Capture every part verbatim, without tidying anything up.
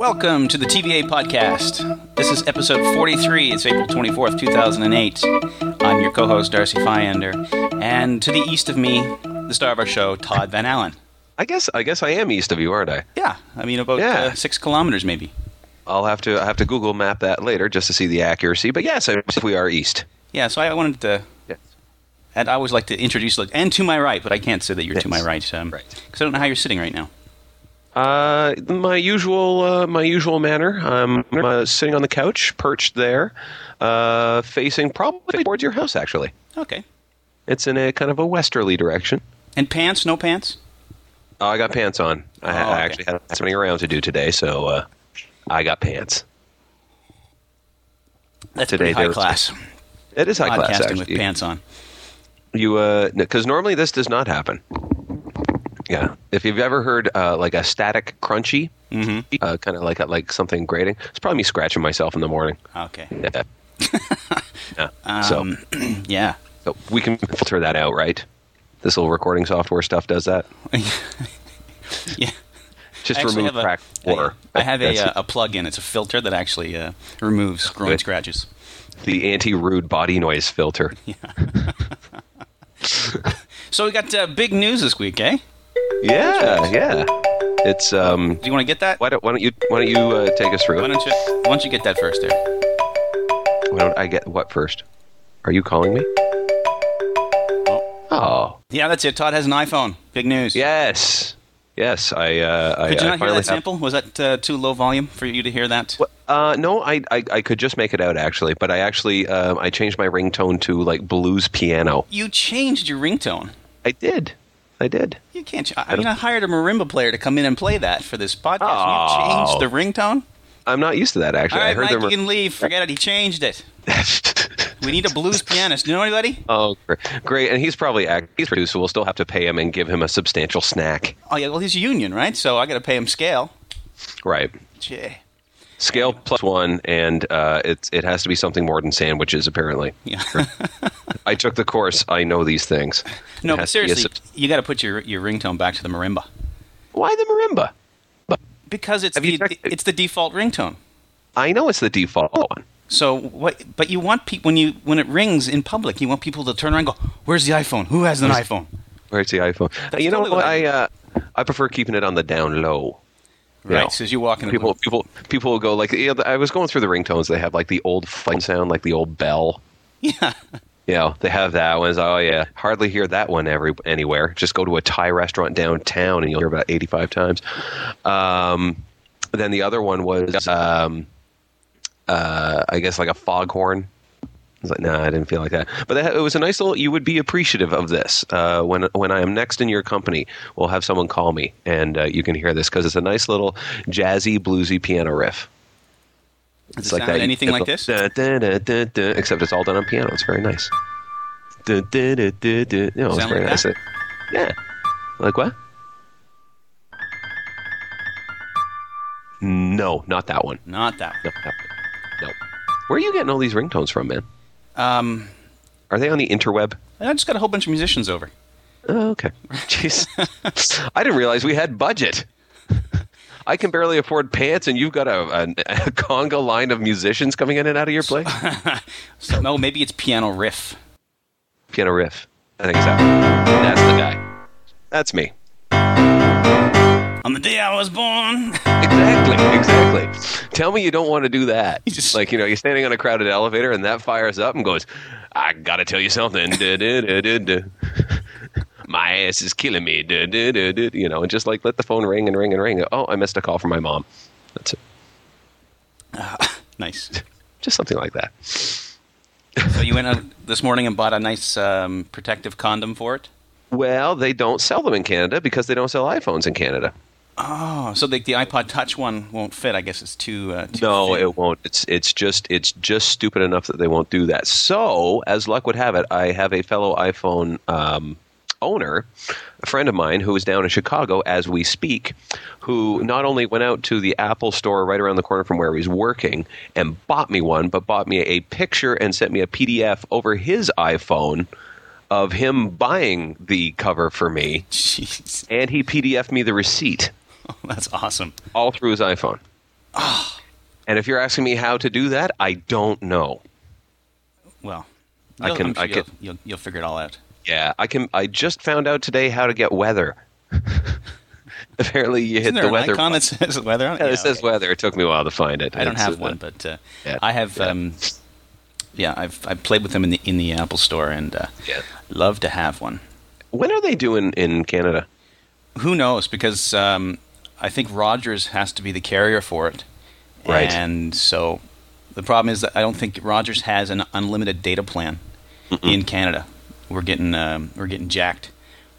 Welcome to the T V A podcast. This is episode forty-three. It's April twenty-fourth, two thousand eight. I'm your co-host, Darcy Fiander. And to the east of me, the star of our show, Todd Van Allen. I guess I guess I am east of you, aren't I? Yeah. I mean, about yeah. uh, six kilometers, maybe. I'll have to I have to Google map that later just to see the accuracy. But yes, we are east. Yeah, so I wanted to... Yes. And I always like to introduce... And to my right, but I can't say that you're yes. to my right. Um, right. Because I don't know how you're sitting right now. Uh, my usual, uh, my usual manner. I'm uh, sitting on the couch, perched there, uh, facing probably towards your house, actually. Okay. It's in a kind of a westerly direction. And pants? No pants? Oh, I got pants on. I, oh, okay. I actually had something around to do today, so uh, I got pants. That's today, pretty high class. It is high Podcasting class, actually. With pants on. You, uh, because normally this does not happen. Yeah, if you've ever heard uh, like a static crunchy, mm-hmm. uh, kind of like a, like something grating, it's probably me scratching myself in the morning. Okay. Yeah. yeah. Um, so yeah, so we can filter that out, right? This little recording software stuff does that. yeah. Just remove cracked water. I, I have a uh, a plug-in. It's a filter that actually uh, removes groin Good. scratches. The anti-rude body noise filter. Yeah. So we got uh, big news this week, eh? Yeah, yeah. It's um. Do you want to get that? Why don't Why don't you Why don't you uh, take us through? Why don't you Why don't you get that first there? Why don't I get what first? Are you calling me? Oh. oh. Yeah, that's it. Todd has an iPhone. Big news. Yes. Yes. I. Uh, Could I, you not I hear that sample? Have... Was that uh, too low volume for you to hear that? Well, uh, no, I, I I could just make it out actually, but I actually um, I changed my ringtone to like blues piano. You changed your ringtone. I did. I did. You can't. I, I mean, I hired a marimba player to come in and play that for this podcast. Oh. You changed the ringtone? I'm not used to that, actually. All right, I heard Mike, mar- you can leave. Forget it. He changed it. We need a blues pianist. Do you know anybody? Oh, great. And he's probably he's produced, so we'll still have to pay him and give him a substantial snack. Oh, yeah. Well, he's union, right? So I got to pay him scale. Right. Yeah. Scale plus one, and uh, it, it has to be something more than sandwiches, apparently. Yeah. I took the course. I know these things. No, but seriously, sub- you got to put your your ringtone back to the marimba. Why the marimba? But because it's the, checked- it's the default ringtone. I know it's the default one. So what? But you want people when you when it rings in public, you want people to turn around and go, "Where's the iPhone? Who has an where's, iPhone? Where's the iPhone?" That's you totally know what? I uh, I prefer keeping it on the down low. Right, you know, so as you walk in, people, people, people will go like, you know, I was going through the ringtones. They have like the old phone sound, like the old bell. Yeah. You know, they have that one. It's like, oh yeah, hardly hear that one every anywhere. Just go to a Thai restaurant downtown, and you'll hear about eighty-five times. Um, then the other one was, um, uh, I guess, like a foghorn. I was like, nah, I didn't feel like that. But that, it was a nice little, you would be appreciative of this. Uh, when when I am next in your company, we'll have someone call me, and uh, you can hear this, because it's a nice little jazzy, bluesy piano riff. Does it's it like sound that, anything like this? Da, da, da, da, da, except it's all done on piano. It's very nice. Da, da, da, da, da. No, sound it's very like nice. That? Yeah. Like what? No, not that one. Not that one. No, no. Where are you getting all these ringtones from, man? Um, Are they on the interweb? I just got a whole bunch of musicians over. Oh, okay. Jeez. I didn't realize we had budget. I can barely afford pants, and you've got a, a, a conga line of musicians coming in and out of your place? So, no, maybe it's piano riff. Piano riff. I think so. That's the guy. That's me. On the day I was born. Exactly, exactly. Tell me you don't want to do that. You just, like, you know, you're standing on a crowded elevator and that fires up and goes, I got to tell you something. duh, duh, duh, duh, duh. My ass is killing me. Duh, duh, duh, duh. You know, and just like let the phone ring and ring and ring. Oh, I missed a call from my mom. That's it. Uh, nice. Just something like that. So you went out this morning and bought a nice um, protective condom for it? Well, they don't sell them in Canada because they don't sell iPhones in Canada. Oh, so the, the iPod Touch one won't fit. I guess it's too. Uh, too no, thin. It won't. It's it's just it's just stupid enough that they won't do that. So, as luck would have it, I have a fellow iPhone um, owner, a friend of mine who is down in Chicago as we speak, who not only went out to the Apple store right around the corner from where he's working and bought me one, but bought me a picture and sent me a P D F over his iPhone. Of him buying the cover for me. Jeez. And he P D F'd me the receipt. Oh, that's awesome. All through his iPhone. Oh. And if you're asking me how to do that, I don't know. Well, I can. I'm sure I can. You'll, you'll, you'll figure it all out. Yeah, I can. I just found out today how to get weather. Apparently, you Isn't hit there the weather. An icon that says weather on it? Yeah, yeah, it says okay. weather. It took me a while to find it. I don't it's have one, that. but uh, yeah. I have. Yeah. Um, yeah, I've I've played with them in the in the Apple Store, and uh, yeah. love to have one. When are they doing in Canada? Who knows? Because um, I think Rogers has to be the carrier for it, right? And so the problem is that I don't think Rogers has an unlimited data plan Mm-mm. in Canada. We're getting um, we're getting jacked.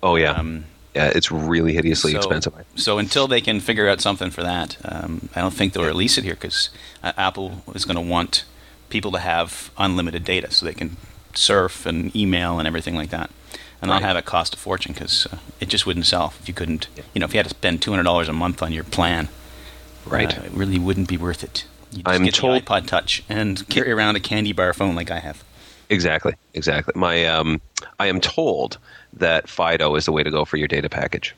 Oh yeah. Um, Yeah, it's really hideously so, expensive. So until they can figure out something for that, um, I don't think they'll release it here because uh, Apple is going to want people to have unlimited data so they can surf and email and everything like that, and right. not have it cost a fortune because uh, it just wouldn't sell if you couldn't. Yeah. You know, if you had to spend two hundred dollars a month on your plan, right? Uh, it really wouldn't be worth it. You just I'm get told the iPod Touch and carry around a candy bar phone like I have. Exactly, exactly. My, um, I am told that Fido is the way to go for your data package.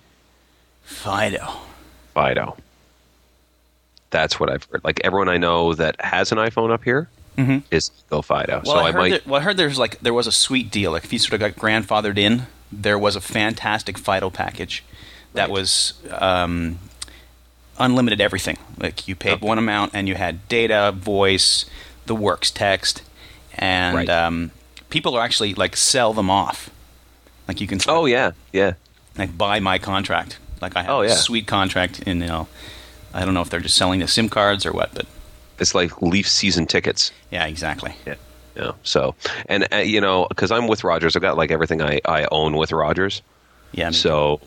Fido. Fido. That's what I've heard. Like everyone I know that has an iPhone up here mm-hmm. is go Fido. Well, so I, I might. There, well, I heard there's like there was a sweet deal. Like if you sort of got grandfathered in, there was a fantastic Fido package that right. was um, unlimited everything. Like you paid okay. one amount and you had data, voice, the works, text. And right. um, people are actually like sell them off, like you can. Sell, oh yeah, yeah. Like buy my contract, like I have oh, yeah. a sweet contract, and you know, I don't know if they're just selling the SIM cards or what, but it's like Leaf season tickets. Yeah, exactly. Yeah, yeah. So, and uh, you know, because I'm with Rogers, I've got like everything I, I own with Rogers. Yeah. So,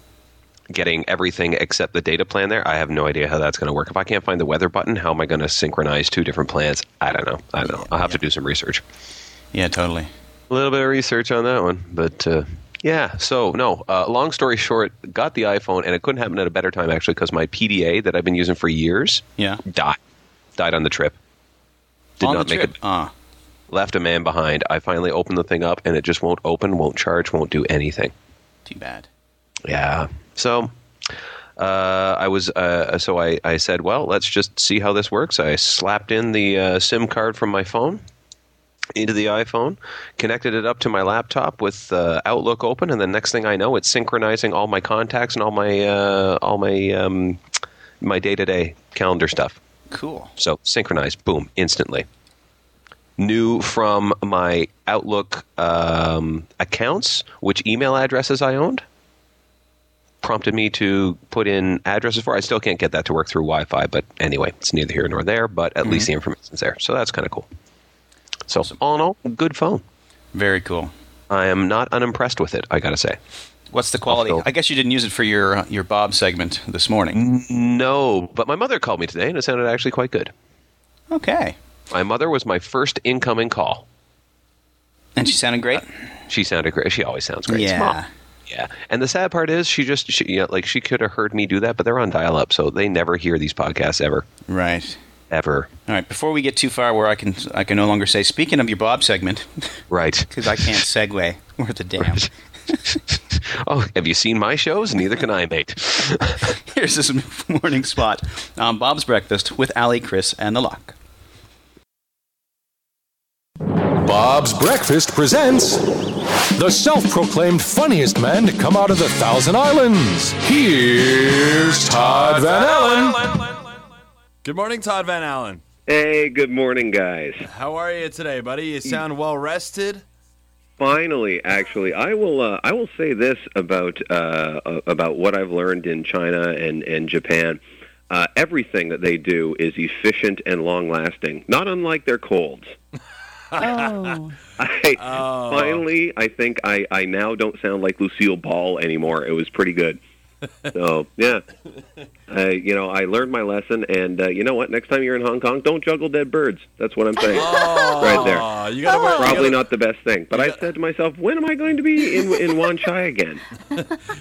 getting everything except the data plan there, I have no idea how that's going to work. If I can't find the weather button, how am I going to synchronize two different plans? I don't know. I don't know. I'll have yeah. to do some research. Yeah, totally. A little bit of research on that one. But uh, yeah, so no, uh, long story short, got the iPhone, and it couldn't happen at a better time, actually, because my P D A that I've been using for years yeah. died. Died on the trip. Did on not the make trip? It. Uh. Left a man behind. I finally opened the thing up, and it just won't open, won't charge, won't do anything. Too bad. Yeah. So uh, I was uh, so I, I said, well, let's just see how this works. I slapped in the uh, SIM card from my phone into the iPhone, connected it up to my laptop with uh, Outlook open, and the next thing I know, it's synchronizing all my contacts and all my uh, all my um, my day-to-day calendar stuff. Cool. So synchronized, boom, instantly. Knew from my Outlook um, accounts which email addresses I owned. Prompted me to put in addresses for. I still can't get that to work through Wi-Fi, but anyway, it's neither here nor there, but at mm-hmm. least the information's there. So that's kind of cool. So awesome. All in all, good phone. Very cool. I am not unimpressed with it, I got to say. What's the quality? Also, I guess you didn't use it for your uh, your Bob segment this morning. No, but my mother called me today, and it sounded actually quite good. Okay. My mother was my first incoming call. And she sounded great? Uh, she sounded great. She always sounds great. Yeah. Small. Yeah, and the sad part is she just she, you know, like she could have heard me do that, but they're on dial-up, so they never hear these podcasts ever. Right. Ever. All right. Before we get too far, where I can I can no longer say, speaking of your Bob segment, right? Because I can't segue worth a damn. Right. Oh, have you seen my shows? Neither can I, mate. Here's this morning spot on Bob's Breakfast with Allie, Chris, and the Lock. Bob's Breakfast presents the self-proclaimed funniest man to come out of the Thousand Islands. Here's Todd Van Allen. Good morning, Todd Van Allen. Hey, good morning, guys. How are you today, buddy? You sound well-rested. Finally, actually, I will. Uh, I will say this about uh, about what I've learned in China and, and Japan. Uh, everything that they do is efficient and long-lasting, not unlike their colds. Oh. I, oh. Finally, I think I, I now don't sound like Lucille Ball anymore. It was pretty good. So, yeah. I, you know, I learned my lesson, and uh, you know what? Next time you're in Hong Kong, don't juggle dead birds. That's what I'm saying. Oh. Right there. You gotta wear, Probably you gotta, not the best thing. But gotta, I said to myself, when am I going to be in, in Wan Chai again?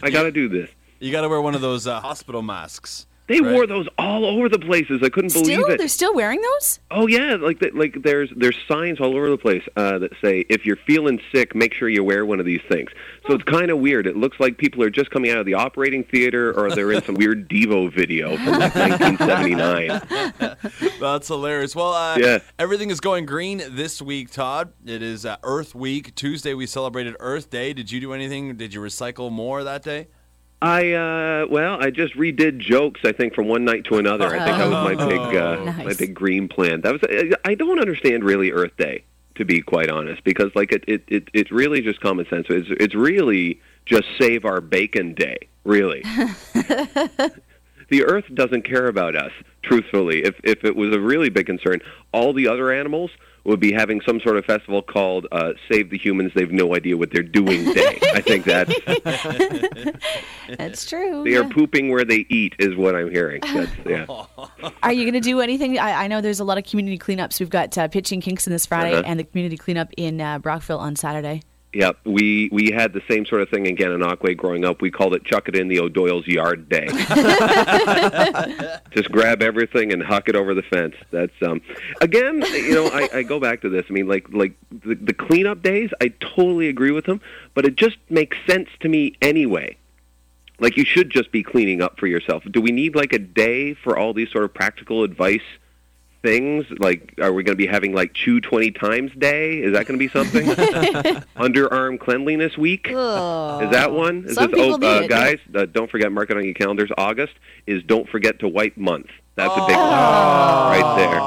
I got to do this. You got to wear one of those uh, hospital masks. They right. wore those all over the places. I couldn't believe still? it. They're still wearing those? Oh, yeah. Like, the, like there's there's signs all over the place uh, that say, if you're feeling sick, make sure you wear one of these things. So oh. it's kind of weird. It looks like people are just coming out of the operating theater, or they're in some weird Devo video from like nineteen seventy-nine. That's hilarious. Well, uh, yeah. everything is going green this week, Todd. It is uh, Earth Week. Tuesday we celebrated Earth Day. Did you do anything? Did you recycle more that day? I, uh, well, I just redid jokes, I think, from one night to another. I think that was my big uh, nice. my big green plan. That was. I don't understand, really, Earth Day, to be quite honest, because, like, it, it, it, it's really just common sense. It's, it's really just save our bacon day, really. The Earth doesn't care about us, truthfully. If, if it was a really big concern, all the other animals would be having some sort of festival called uh, Save the Humans They've No Idea What They're Doing Day. I think that's... That's true. They are pooping where they eat is what I'm hearing. That's, yeah. Are you going to do anything? I, I know there's a lot of community cleanups. We've got uh, Pitching Kingston this Friday uh-huh. and the community cleanup in uh, Brockville on Saturday. Yeah, we, we had the same sort of thing again in Aquay growing up. We called it Chuck It in the O'Doyle's Yard Day. Just grab everything and huck it over the fence. That's um, again, you know, I, I go back to this. I mean, like like the, the cleanup days, I totally agree with them, but it just makes sense to me anyway. Like, you should just be cleaning up for yourself. Do we need, like, a day for all these sort of practical advice things? Like, are we going to be having, like, chew twenty times day? Is that going to be something? Underarm cleanliness week? Oh, is that one? Is some this, people oh, uh, need guys, it. Uh, don't forget, mark it on your calendars. August is don't forget to wipe month. That's oh. a big one right there.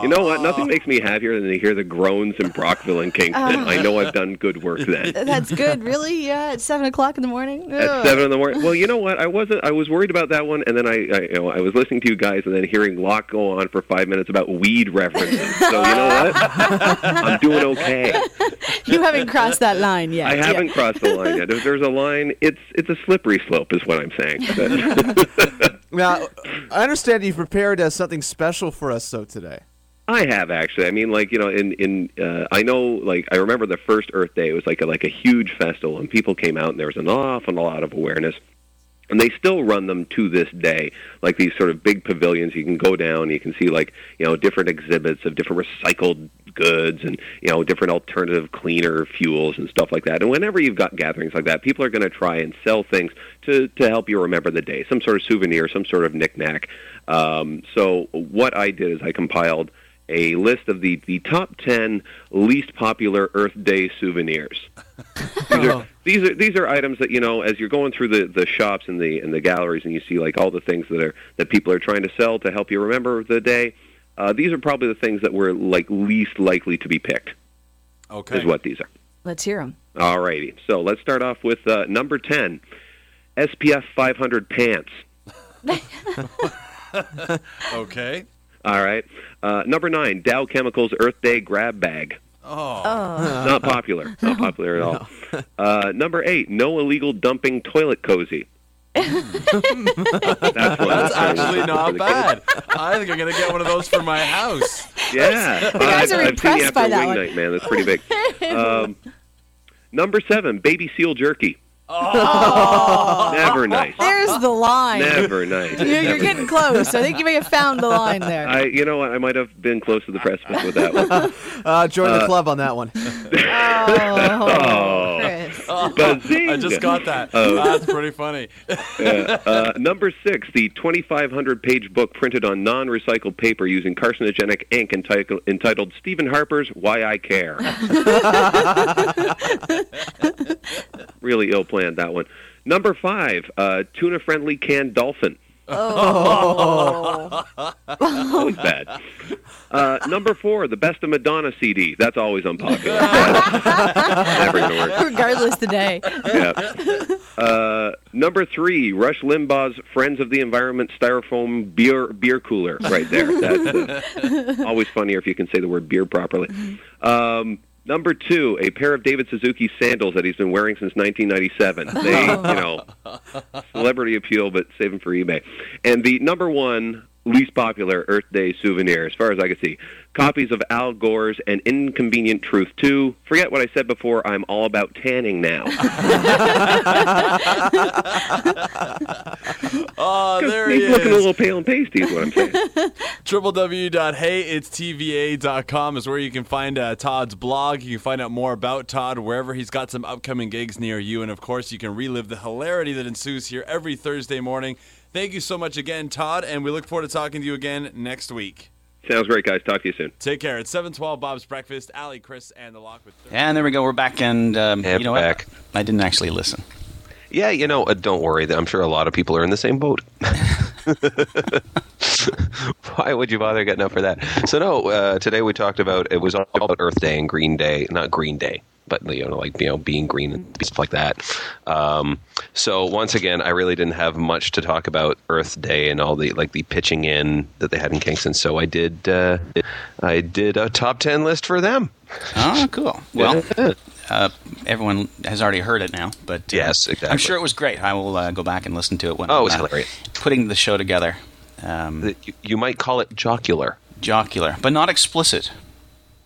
You know what? Nothing makes me happier than to hear the groans in Brockville and Kingston. Uh, I know I've done good work then. That's good, really? Yeah, at seven o'clock in the morning. Ugh. At seven in the morning. Well, you know what? I wasn't. I was worried about that one, and then I, I, you know, I was listening to you guys, and then hearing Lock go on for five minutes about weed references. So you know what? I'm doing okay. You haven't crossed that line yet. I haven't yeah. crossed the line yet. If there's a line, it's it's a slippery slope, is what I'm saying. Now, I understand you've prepared uh, something special for us, so today. I have, actually. I mean, like, you know, in, in uh, I know, like, I remember the first Earth Day. It was like a, like a huge festival, and people came out, and there was an awful lot of awareness. And they still run them to this day, like these sort of big pavilions. You can go down, you can see, like, you know, different exhibits of different recycled goods and, you know, different alternative cleaner fuels and stuff like that. And whenever you've got gatherings like that, people are going to try and sell things to, to help you remember the day, some sort of souvenir, some sort of knick-knack. Um, so what I did is I compiled a list of the, the top ten least popular Earth Day souvenirs. These are, these are these are items that, you know, as you're going through the, the shops and the and the galleries, and you see, like, all the things that are that people are trying to sell to help you remember the day. Uh, these are probably the things that were, like, least likely to be picked. Okay, is what these are. Let's hear them. All righty. So let's start off with uh, number ten, S P F five hundred pants. Okay. All right. Uh, number nine, Dow Chemicals Earth Day grab bag. Oh. oh. Not popular. Not popular at all. No. Uh, number eight, no illegal dumping toilet cozy. That's, That's actually not bad. I think I'm going to get one of those for my house. Yeah. The guys are I've, impressed I've seen by that one. Night, man. That's pretty big. Um, number seven, baby seal jerky. Oh. Never nice. There's the line. Never nice. You're, you're getting nice. Close. I think you may have found the line there. I, you know what? I might have been close to the precipice with that one. Uh, join uh, the club on that one. Oh, Chris. Oh, I just got that. Uh, That's pretty funny. uh, uh, number six, the twenty-five hundred page book printed on non-recycled paper using carcinogenic ink entitled, entitled Stephen Harper's Why I Care. Really ill planned, that one. Number five, uh, tuna-friendly canned dolphin. Oh. Always bad. Uh, number four, the Best of Madonna C D. That's always unpopular. Regardless today. Yeah. Uh, number three, Rush Limbaugh's Friends of the Environment Styrofoam Beer beer Cooler. Right there. That's uh, always funnier if you can say the word beer properly. Um Number two, a pair of David Suzuki sandals that he's been wearing since nineteen ninety-seven. They, you know, celebrity appeal, but save them for eBay. And the number one, least popular Earth Day souvenir, as far as I can see. Copies of Al Gore's An Inconvenient Truth two. Forget what I said before, I'm all about tanning now. Oh, there he is. He's looking a little pale and pasty is what I'm saying. w w w dot hey it's t v a dot com is where you can find uh, Todd's blog. You can find out more about Todd wherever he's got some upcoming gigs near you. And, of course, you can relive the hilarity that ensues here every Thursday morning. Thank you so much again, Todd, and we look forward to talking to you again next week. Sounds great, guys. Talk to you soon. Take care. It's seven twelve Bob's Breakfast. Allie, Chris, and the Lock with thirty. And there we go. We're back, and um, yeah, you know back. What? I didn't actually listen. Yeah, you know, uh, don't worry. I'm sure a lot of people are in the same boat. Why would you bother getting up for that? So, no, uh, today we talked about, it was all about Earth Day and Green Day. Not Green Day, but, you know, like, you know, being green and stuff like that. Um, so, once again, I really didn't have much to talk about Earth Day and all the, like, the pitching in that they had in Kingston. So, I did, uh, I did a top ten list for them. Oh, cool. Well, yeah. Uh, everyone has already heard it now, but uh, yes, exactly. I'm sure it was great. I will uh, go back and listen to it when oh, I'm it was uh, hilarious. Putting the show together. Um, you, you might call it jocular. Jocular, but not explicit.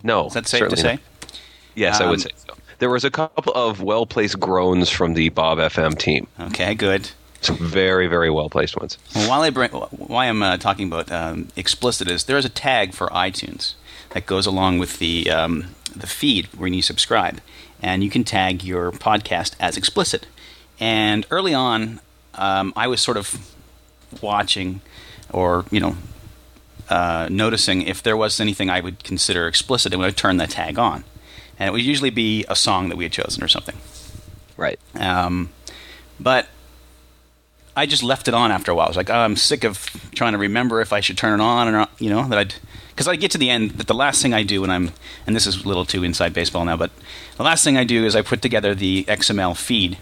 No. Is that safe to say? Not. Yes, um, I would say so. There was a couple of well-placed groans from the Bob F M team. Okay, good. Some very, very well-placed ones. Well, while, I bring, while I'm uh, talking about um, explicit is, there is a tag for iTunes that goes along with the um, the feed when you subscribe. And you can tag your podcast as explicit. And early on, um, I was sort of watching or, you know, uh, noticing if there was anything I would consider explicit, and would turn that tag on. And it would usually be a song that we had chosen or something. Right. Um, but I just left it on after a while. I was like, oh, I'm sick of trying to remember if I should turn it on or not, you know, that I'd... Because I get to the end, but the last thing I do when I'm, and this is a little too inside baseball now, but the last thing I do is I put together the X M L feed.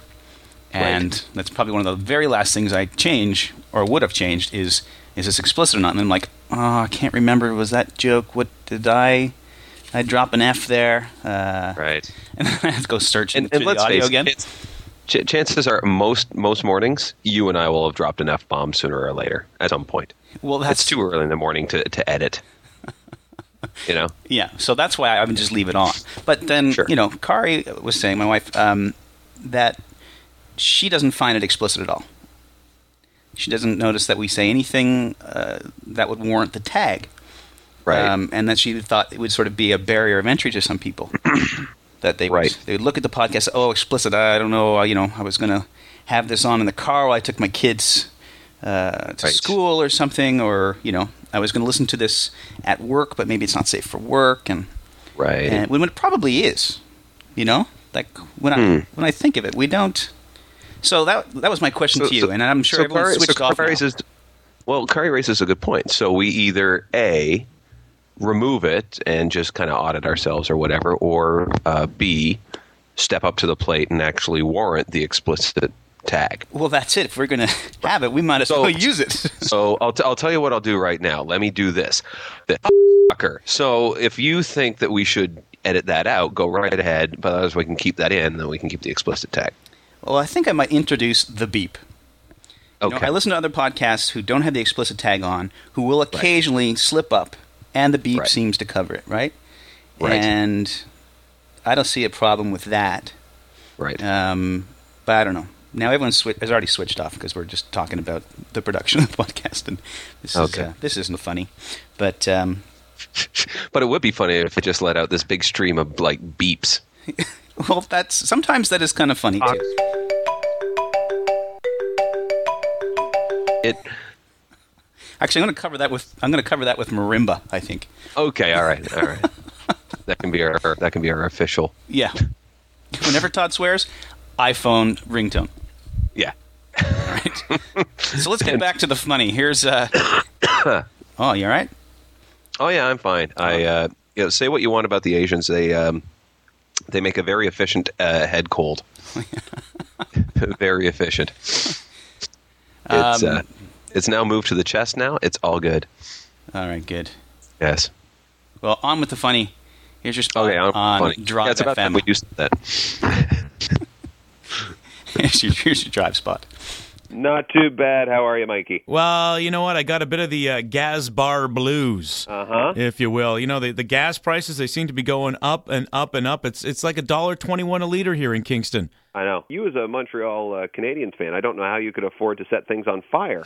And right. That's probably one of the very last things I change, or would have changed, is is this explicit or not? And I'm like, oh, I can't remember. Was that joke? What did I... I drop an F there. Uh, right. And then I have to go search and, and through the audio again. It, ch- chances are most most mornings, you and I will have dropped an F-bomb sooner or later at some point. Well, that's... It's too early in the morning to, to edit. You know, yeah. So that's why I would just leave it on. But then, sure. You know, Kari was saying, my wife, um, that she doesn't find it explicit at all. She doesn't notice that we say anything uh, that would warrant the tag, right? Um, and that she thought it would sort of be a barrier of entry to some people that they would, right. They would look at the podcast. Oh, explicit! I don't know. You know, I was going to have this on in the car while I took my kids uh, to right. school or something, or you know. I was going to listen to this at work, but maybe it's not safe for work, and right, and when it probably is, you know, like when hmm. I when I think of it, we don't. So that that was my question so, to you, so, and I'm sure so everyone Kari, switched so off. Kari raises, well, Kari raises a good point. So we either A, remove it and just kind of audit ourselves or whatever, or uh, B, step up to the plate and actually warrant the explicit tag. Well, that's it. If we're going to have it, we might as so, well use it. So I'll, t- I'll tell you what I'll do right now. Let me do this. The fucker. So if you think that we should edit that out, go right ahead. But otherwise, we can keep that in. Then we can keep the explicit tag. Well, I think I might introduce the beep. Okay. You know, I listen to other podcasts who don't have the explicit tag on, who will occasionally right. slip up, and the beep right. seems to cover it, right? Right. And I don't see a problem with that. Right. Um, but I don't know. Now everyone swi- has already switched off because we're just talking about the production of the podcast, and this okay. is uh, this isn't funny, but um, but it would be funny if it just let out this big stream of like beeps. Well, that's sometimes that is kind of funny uh, too. It actually, I'm going to cover that with I'm going to cover that with marimba. I think. Okay. All right. All right. That can be our that can be our official. Yeah. Whenever Todd swears, iPhone ringtone. Yeah. All right. So let's get back to the funny. Here's uh Oh, you all right? Oh yeah, I'm fine. Oh. I uh you know, say what you want about the Asians. They um they make a very efficient uh, head cold. Very efficient. Um, it's uh, it's now moved to the chest now. It's all good. All right, good. Yes. Well, on with the funny. Here's your spot okay, on, on Drop yeah, it's F M. About time we used to that. Here's your drive spot. Not too bad. How are you, Mikey? Well, you know what? I got a bit of the uh, gas bar blues, uh-huh. if you will. You know, the, the gas prices, they seem to be going up and up and up. It's it's like one dollar twenty-one a liter here in Kingston. I know. You as a Montreal uh, Canadiens fan, I don't know how you could afford to set things on fire.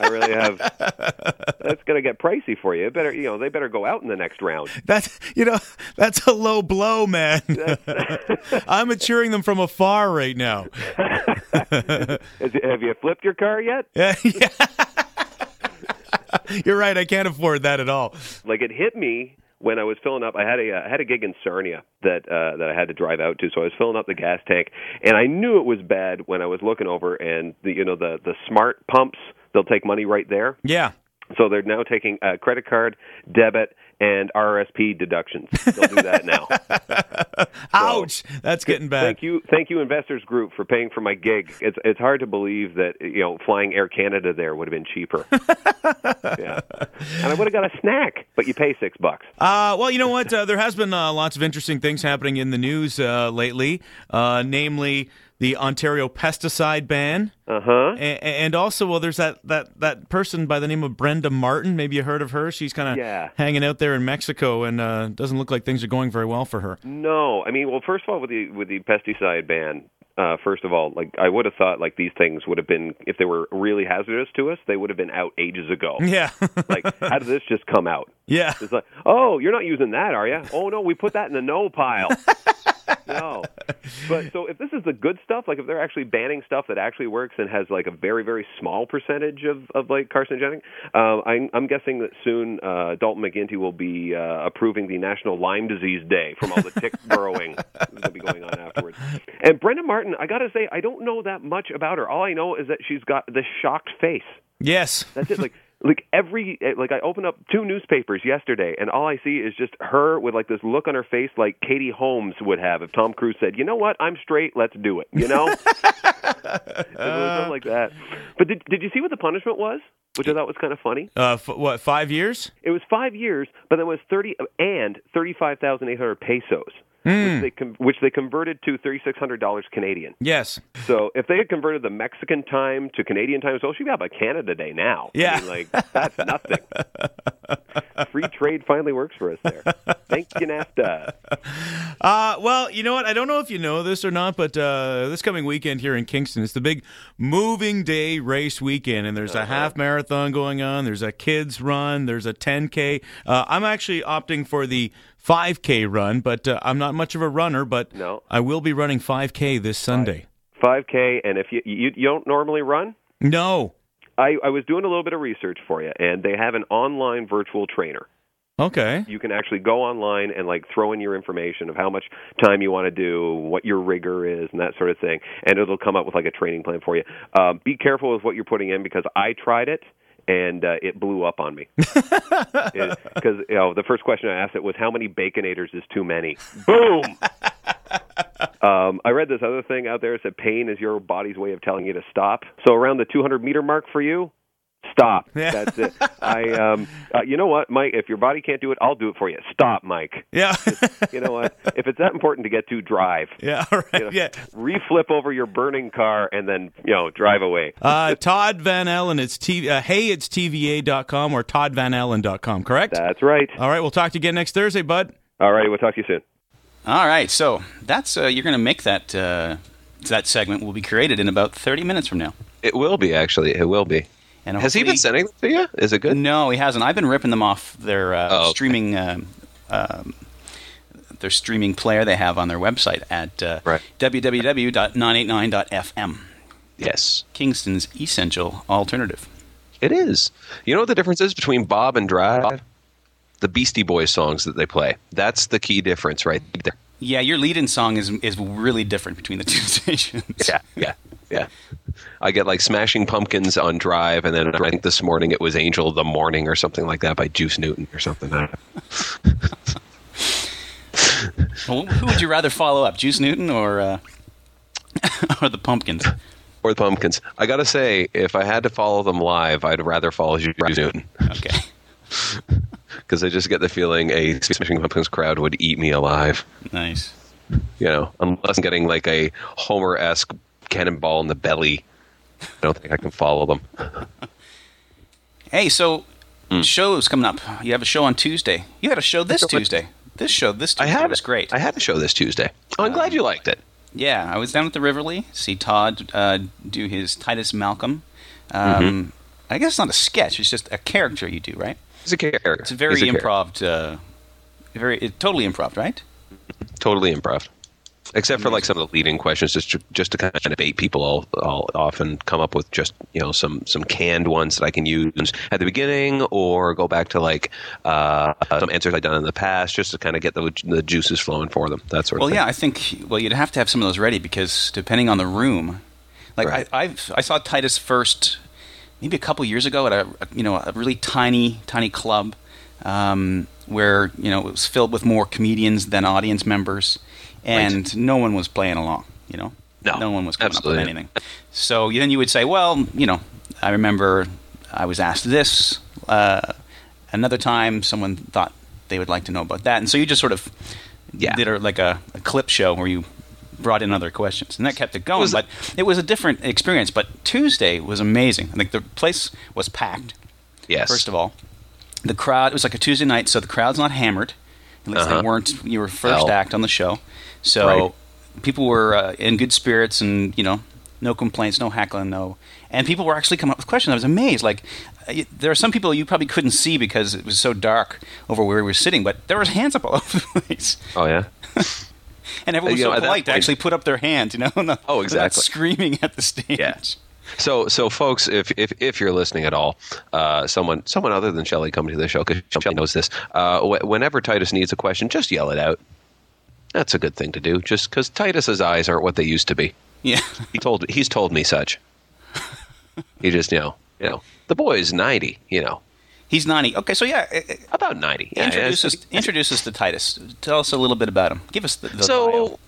I really have. That's going to get pricey for you. It better, you know, they better go out in the next round. That's, you know, that's a low blow, man. I'm cheering them from afar right now. Have you flipped your car yet? Yeah. yeah. You're right. I can't afford that at all. Like, it hit me. When I was filling up, I had a uh, I had a gig in Sarnia that uh, that I had to drive out to, so I was filling up the gas tank, and I knew it was bad when I was looking over, and the, you know, the the smart pumps, they'll take money right there. Yeah. So they're now taking uh, credit card, debit, and R R S P deductions. They'll do that now. So, ouch! That's getting bad. Thank you, thank you, Investors Group, for paying for my gig. It's it's hard to believe that, you know, flying Air Canada there would have been cheaper. Yeah, and I would have got a snack, but you pay six bucks. Uh, well, you know what? Uh, there has been uh, lots of interesting things happening in the news uh, lately, uh, namely the Ontario pesticide ban. Uh-huh. And also, well, there's that, that, that person by the name of Brenda Martin. Maybe you heard of her. She's kind of yeah. hanging out there in Mexico, and uh, doesn't look like things are going very well for her. No. I mean, well, first of all, with the with the pesticide ban, uh, first of all, like, I would have thought, like, these things would have been, if they were really hazardous to us, they would have been out ages ago. Yeah. Like, how did this just come out? Yeah. It's like, oh, you're not using that, are you? Oh, no, we put that in the no pile. No. But so if this is the good stuff, like if they're actually banning stuff that actually works and has like a very, very small percentage of, of like carcinogenic, uh, I'm, I'm guessing that soon uh, Dalton McGuinty will be uh, approving the National Lyme Disease Day from all the tick burrowing that'll be going on afterwards. And Brenda Martin, I got to say, I don't know that much about her. All I know is that she's got this shocked face. Yes. That's it. Like, Like every, like I opened up two newspapers yesterday, and all I see is just her with like this look on her face, like Katie Holmes would have if Tom Cruise said, "You know what? I'm straight. Let's do it." You know, uh, like that. But did did you see what the punishment was? Which I thought was kind of funny. Uh, f- what five years? It was five years, but it was thirty and thirty-five thousand eight hundred pesos. Mm. Which they com- which they converted to thirty-six hundred dollars Canadian. Yes. So if they had converted the Mexican time to Canadian time, so she'd be out by Canada Day now. Yeah. I mean, like, that's nothing. Free trade finally works for us there. Thank you, NAFTA. Uh, well, you know what? I don't know if you know this or not, but uh, this coming weekend here in Kingston, it's the big moving day race weekend, and there's uh-huh. a half marathon going on, there's a kids run, there's a ten K. Uh, I'm actually opting for the five K run, but uh, I'm not much of a runner, but no. I will be running five K this Sunday. five K, and if you, you you don't normally run? No. I, I was doing a little bit of research for you, and they have an online virtual trainer. Okay. You can actually go online and like throw in your information of how much time you want to do, what your rigor is, and that sort of thing, and it'll come up with like a training plan for you. Uh, be careful with what you're putting in, because I tried it. And uh, it blew up on me. Because, you know, the first question I asked it was, how many Baconators is too many? Boom! um, I read this other thing out there. It said, pain is your body's way of telling you to stop. So around the two hundred meter mark for you, stop. Yeah. That's it. I, um, uh, you know what, Mike? If your body can't do it, I'll do it for you. Stop, Mike. Yeah. Just, you know what? If it's that important to get to, drive. Yeah. All right. You know, yeah. Reflip over your burning car and then, you know, drive away. uh, Todd Van Allen. It's T V. Uh, hey, it's T V A dot com or Todd Van Allen dot com. Correct. That's right. All right. We'll talk to you again next Thursday, bud. All right. We'll talk to you soon. All right. So that's uh, you're going to make that uh, that segment will be created in about thirty minutes from now. It will be actually. It will be. And has he been sending them to you? Is it good? No, he hasn't. I've been ripping them off their uh, oh, okay. streaming um, um, their streaming player they have on their website at uh, right. w w w dot nine eight nine dot f m. Yes. Kingston's essential alternative. It is. You know what the difference is between Bob and Drive? The Beastie Boys songs that they play. That's the key difference right there. Yeah, your lead-in song is is really different between the two stations. Yeah, yeah. Yeah, I get like Smashing Pumpkins on Drive, and then I think this morning it was Angel of the Morning or something like that by Juice Newton or something. Well, who would you rather follow up, Juice Newton or uh, or the Pumpkins? Or the Pumpkins. I gotta say, if I had to follow them live, I'd rather follow Juice Newton. Okay. Because I just get the feeling a Smashing Pumpkins crowd would eat me alive. Nice. You know, unless I'm getting like a Homer-esque cannonball in the belly I don't think I can follow them. Hey, so mm. show's coming up. You have a show on Tuesday. You had a show this Tuesday. This show this Tuesday I had, was great. I had a show this Tuesday. Oh, I'm um, glad you liked it. Yeah, I was down at the Riverly, see Todd uh, do his Titus Malcolm. Um, mm-hmm. I guess it's not a sketch. It's just a character you do, right? It's a character. It's very it's improv. Uh, very it, totally improv, right? Totally improv. Except for like some of the leading questions, just to, just to kind of bait people, I'll, I'll often come up with just you know some, some canned ones that I can use at the beginning, or go back to like uh, some answers I've done in the past, just to kind of get the the juices flowing for them. That sort of well, thing. Well, yeah, I think well you'd have to have some of those ready because depending on the room, like right. I I've, I saw Titus first maybe a couple years ago at a you know a really tiny tiny club um, where you know it was filled with more comedians than audience members. And right. no one was playing along, you know? No. No one was coming absolutely. Up with anything. So then you would say, well, you know, I remember I was asked this. Uh, another time someone thought they would like to know about that. And so you just sort of yeah. did a, like a, a clip show where you brought in other questions. And that kept it going. It was, but it was a different experience. But Tuesday was amazing. I think the place was packed. Yes. First of all, the crowd, it was like a Tuesday night, so the crowd's not hammered. At least uh-huh. they weren't. You were first oh. act on the show. So right. people were uh, in good spirits and, you know, no complaints, no heckling, no. And people were actually coming up with questions. I was amazed. Like, uh, there are some people you probably couldn't see because it was so dark over where we were sitting, but there was hands up all over the place. Oh, yeah? And everyone was you so know, polite to actually put up their hand, you know? Not, oh, exactly. Screaming at the stage. Yeah. So, so folks, if, if if you're listening at all, uh, someone someone other than Shelley coming to the show, because Shelley knows this, uh, wh- whenever Titus needs a question, just yell it out. That's a good thing to do, just because Titus's eyes aren't what they used to be. Yeah, he told he's told me such. He just you know you know the boy is ninety. You know, he's ninety. Okay, so yeah, it, about ninety. Yeah, introduce us introduce us to Titus. Tell us a little bit about him. Give us the, the so. Bio.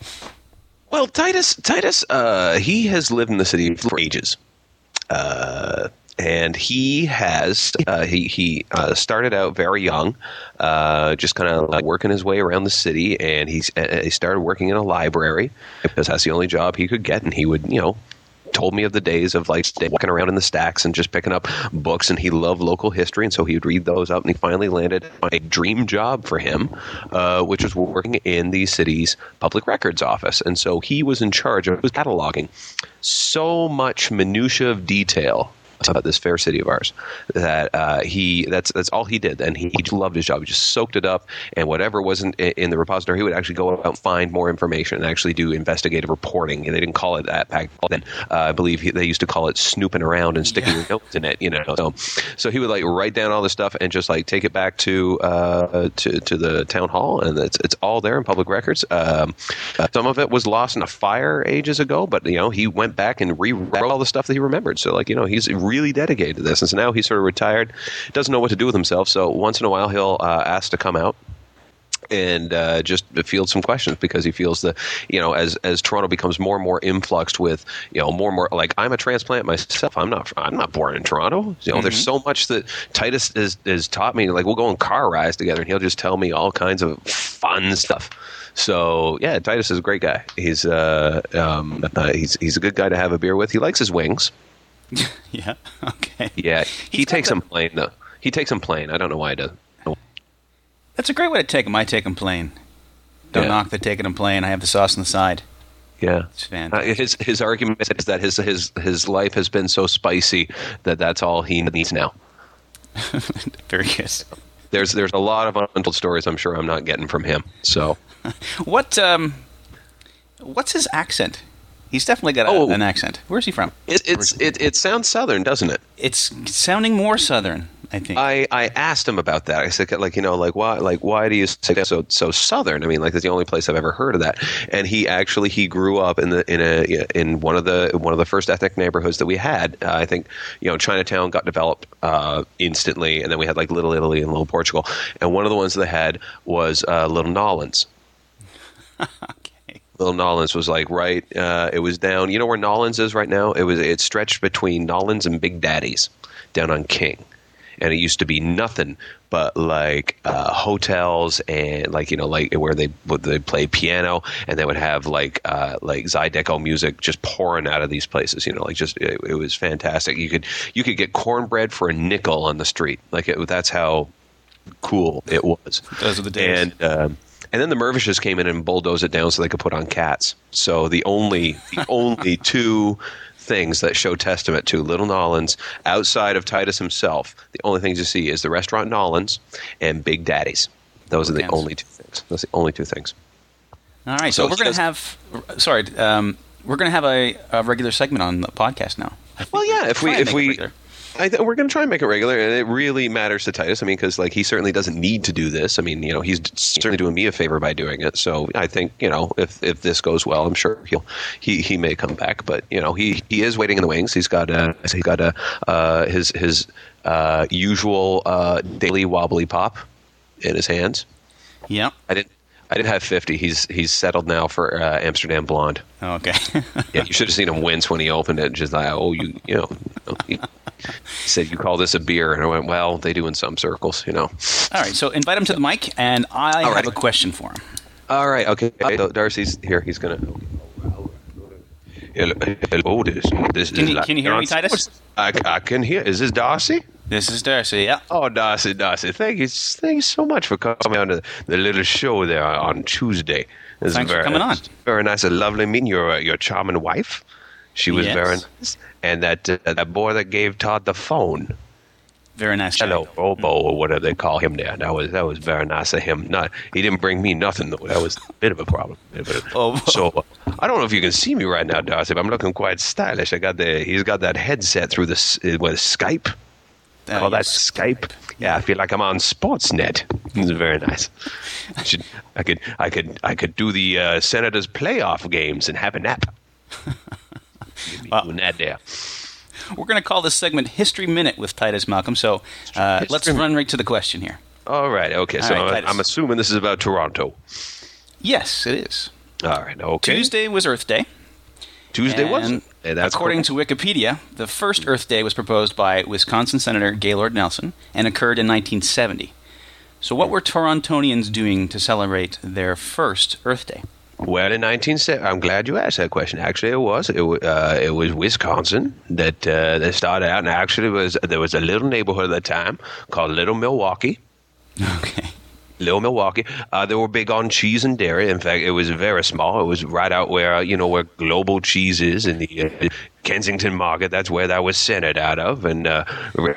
Well, Titus Titus uh, he has lived in the city for ages. Uh, and he has, uh, he, he uh, started out very young, uh, just kind of like working his way around the city. And he's, uh, he started working in a library because that's the only job he could get. And he would, you know, told me of the days of like walking around in the stacks and just picking up books. And he loved local history. And so he would read those up. And he finally landed on a dream job for him, uh, which was working in the city's public records office. And so he was in charge of cataloging so much minutia of detail about this fair city of ours that uh, he that's that's all he did, and he, he loved his job. He just soaked it up, and whatever wasn't in the repository, he would actually go out and find more information and actually do investigative reporting. They didn't call it that back then. Uh, I believe he, they used to call it snooping around and sticking yeah. your notes in it. You know, so so he would like write down all this stuff and just like take it back to uh, to to the town hall, and it's it's all there in public records. Um, uh, some of it was lost in a fire ages ago, but you know he went back and rewrote all the stuff that he remembered. So like you know he's really dedicated to this, and so now he's sort of retired, doesn't know what to do with himself, so once in a while he'll uh, ask to come out and uh, just field some questions, because he feels that, you know, as as Toronto becomes more and more influxed with, you know, more and more, like, I'm a transplant myself, I'm not I'm not born in Toronto, you know, mm-hmm. there's so much that Titus has, has taught me, like, we'll go on car rides together, and he'll just tell me all kinds of fun stuff. So yeah, Titus is a great guy. He's uh, um, uh, he's he's a good guy to have a beer with. He likes his wings. Yeah. Okay. Yeah. He He's takes them the... plain though. He takes them plain. I don't know why he does. That's a great way to take them. I take them plain. Don't yeah. knock the taking them plain. I have the sauce on the side. Yeah. It's fantastic. Uh, his his argument is that his his his life has been so spicy that that's all he needs now. Very good. There's there's a lot of untold stories I'm sure I'm not getting from him. So what um what's his accent? He's definitely got a, oh, an accent. Where's he from? It, it's it, it sounds Southern, doesn't it? It's sounding more Southern, I think. I, I asked him about that. I said, like, you know, like why like why do you say that so so Southern? I mean, like that's the only place I've ever heard of that. And he actually he grew up in the in a in one of the one of the first ethnic neighborhoods that we had. Uh, I think you know Chinatown got developed uh, instantly, and then we had like Little Italy and Little Portugal. And one of the ones they had was uh, Little Nolans. Little Nolans was like right. Uh, it was down. You know where Nolans is right now? It was. It stretched between Nolans and Big Daddy's, down on King, and it used to be nothing but like uh, hotels and like, you know, like where they would they play piano and they would have like uh, like Zydeco music just pouring out of these places, you know, like just it, it was fantastic. You could you could get cornbread for a nickel on the street, like it, that's how cool it was. Those are the days. And um, and then the Mervishes came in and bulldozed it down so they could put on Cats. So the only the only two things that show testament to Little Nolans outside of Titus himself, the only things you see is the restaurant Nolans and Big Daddy's. Those are the only two things. Those are the only two things. All right. So, so we're going to have – sorry. Um, we're going to have a, a regular segment on the podcast now. Well, yeah. If we – if we. I th- we're going to try and make it regular, and it really matters to Titus. I mean, because like he certainly doesn't need to do this. I mean, you know, he's certainly doing me a favor by doing it. So I think, you know, if, if this goes well, I'm sure he'll he, he may come back. But you know, he, he is waiting in the wings. He's got a he's got a uh, his his uh, usual uh, daily wobbly pop in his hands. Yeah, I didn't. I didn't have fifty. He's he's settled now for uh, Amsterdam Blonde. Oh, okay. Yeah, you should have seen him wince when he opened it. Just like, oh, you you know, he said you call this a beer, and I went, well, they do in some circles, you know. All right, so invite him to the mic, and I All have right. a question for him. All right, okay. So Darcy's here. He's gonna. Hello, hello this this can is. You, like, can you hear me, Titus? I, I can hear. Is this Darcy? This is Darcy, yeah. Oh, Darcy, Darcy. Thank you, thank you so much for coming on to the little show there on Tuesday. It's Thanks very, for coming on. Very nice and lovely meeting your your charming wife. She was yes. very nice. And that uh, that boy that gave Todd the phone. Very nice. Hello, Obo, or whatever they call him there. That was that was very nice of him. Not he didn't bring me nothing though. That was a bit of a problem. Oh, so uh, I don't know if you can see me right now, Darcy, but I'm looking quite stylish. I got the he's got that headset through the uh, with Skype. Uh, oh, that's Skype. Skype. Yeah, I feel like I'm on Sportsnet. It's very nice. I should, I could, I could, I could do the uh, Senators playoff games and have a nap. well, doing that there. We're going to call this segment "History Minute" with Titus Malcolm. So uh, let's run right to the question here. All right. Okay. So right, I'm, I'm assuming this is about Toronto. Yes, it is. All right. Okay. Tuesday was Earth Day. Tuesday and was. Hey, that's according cool. to Wikipedia, the first Earth Day was proposed by Wisconsin Senator Gaylord Nelson and occurred in nineteen seventy. So what were Torontonians doing to celebrate their first Earth Day? Well, in nineteen seventy, I'm glad you asked that question. Actually, it was it, uh, it was Wisconsin that uh, that started out, and actually was there was a little neighborhood at the time called Little Milwaukee. Okay. Little Milwaukee. Uh, they were big on cheese and dairy. In fact, it was very small. It was right out where, you know, where Global Cheese is in the uh, Kensington Market. That's where that was centered out of. And uh,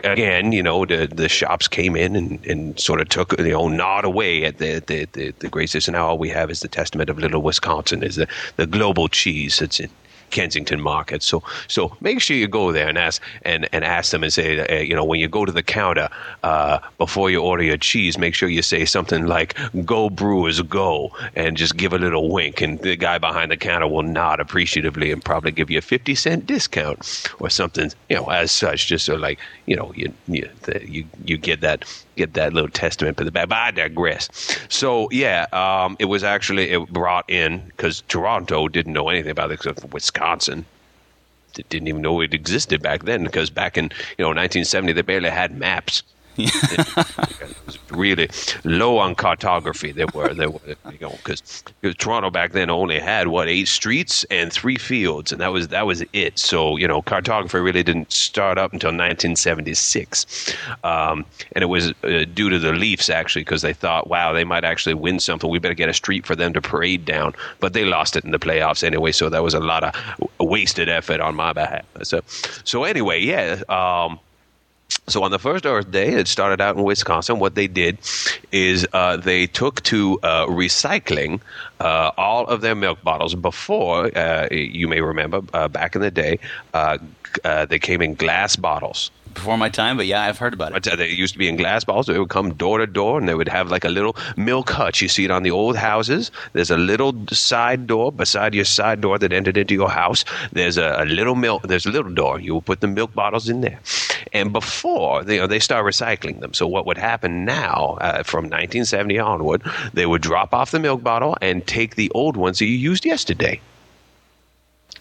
again, you know, the the shops came in and, and sort of took, you know, gnawed away at the the, the, the greatness. And now all we have is the testament of Little Wisconsin, is the, the Global Cheese that's in Kensington Market. So so make sure you go there and ask and, and ask them and say, uh, you know, when you go to the counter, uh, before you order your cheese, make sure you say something like, "Go Brewers, go," and just give a little wink. And the guy behind the counter will nod appreciatively and probably give you a fifty cent discount or something, you know, as such, just so like, you know, you you you, you get that get that little testament to the back. But I digress. So, yeah, um, it was actually it brought in, because Toronto didn't know anything about it except for Wisconsin. Wisconsin didn't even know it existed back then, because back in, you know, nineteen seventy they barely had maps. Yeah. It was really low on cartography. They were they were you know, because Toronto back then only had what eight streets and three fields, and that was that was it. So, you know, cartography really didn't start up until nineteen seventy-six, um, and it was uh, due to the Leafs actually, because they thought, wow, they might actually win something. We better get a street for them to parade down, but they lost it in the playoffs anyway. So that was a lot of wasted effort on my behalf. So so anyway, yeah. Um, So on the first Earth Day, it started out in Wisconsin. What they did is uh, they took to uh, recycling uh, all of their milk bottles. Before, uh, you may remember, uh, back in the day, uh, uh, they came in glass bottles. Before my time, but yeah, I've heard about it. They used to be in glass bottles. So it would come door to door, and they would have like a little milk hutch. You see it on the old houses. There's a little side door beside your side door that entered into your house. There's a, a little milk. There's a little door. You will put the milk bottles in there. And before they, you know, they start recycling them. So what would happen now, uh, from nineteen seventy onward, they would drop off the milk bottle and take the old ones that you used yesterday.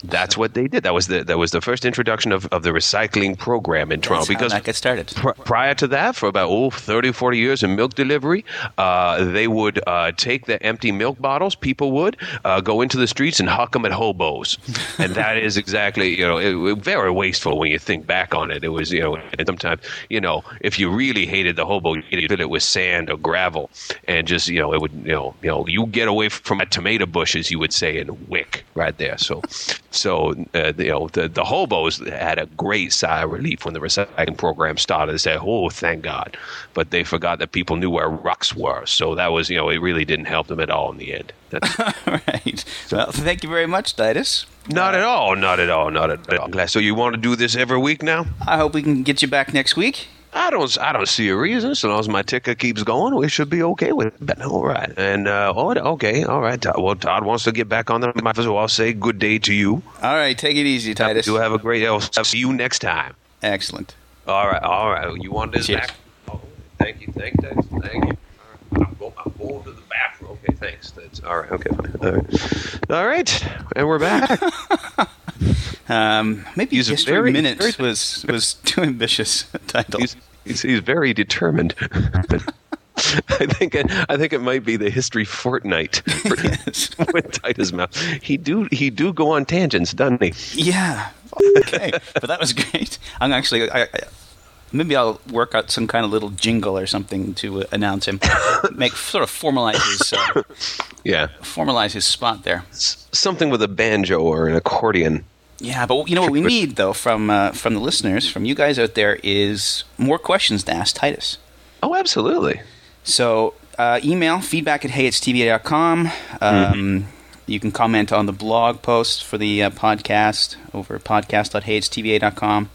That's what they did. That was the that was the first introduction of, of the recycling program in Toronto. That's because how that got started. Pr- prior to that, for about oh, thirty, forty years in milk delivery, uh, they would uh, take the empty milk bottles. People would uh, go into the streets and huck them at hobos, and that is exactly you know it, it, very wasteful when you think back on it. It was you know and sometimes you know if you really hated the hobo, you did it with sand or gravel, and just you know it would you know you know you get away from my tomato bushes, you would say, and wick right there. So. So, uh, you know, the, the hobos had a great sigh of relief when the recycling program started. They said, oh, thank God. But they forgot that people knew where rocks were. So that was, you know, it really didn't help them at all in the end. That's all right. Well, thank you very much, Titus. Not uh, at all. Not at all. Not at all. So you want to do this every week now? I hope we can get you back next week. I don't I don't see a reason. So long as my ticker keeps going, we should be okay with it. All right. And, uh, okay, all right. Well, Todd wants to get back on the mic, so I'll say good day to you. All right. Take it easy, Titus. You have a great day. I'll see you next time. Excellent. All right. All right. You want this Cheers. Back? Oh, thank you. Thank you. Thank you. All right. I'm going, I'm going to the bathroom. Okay, thanks. That's all right. Okay, fine. All right. All right. And we're back. Um, maybe he's history very, minutes very, was was too ambitious a title. He's, he's, he's very determined. I think I think it might be the history fortnight yes. with Titus Malcolm. He do he do go on tangents, doesn't he? Yeah. Okay, but that was great. I'm actually I, I, maybe I'll work out some kind of little jingle or something to announce him. Make sort of formalize his uh, yeah formalize his spot there. S- something with a banjo or an accordion. Yeah, but you know what we need, though, from uh, from the listeners, from you guys out there, is more questions to ask Titus. Oh, absolutely. So uh, email feedback at hey it's t v dot com. Um, mm-hmm. You can comment on the blog post for the uh, podcast over at podcast dot hey it's t v dot com.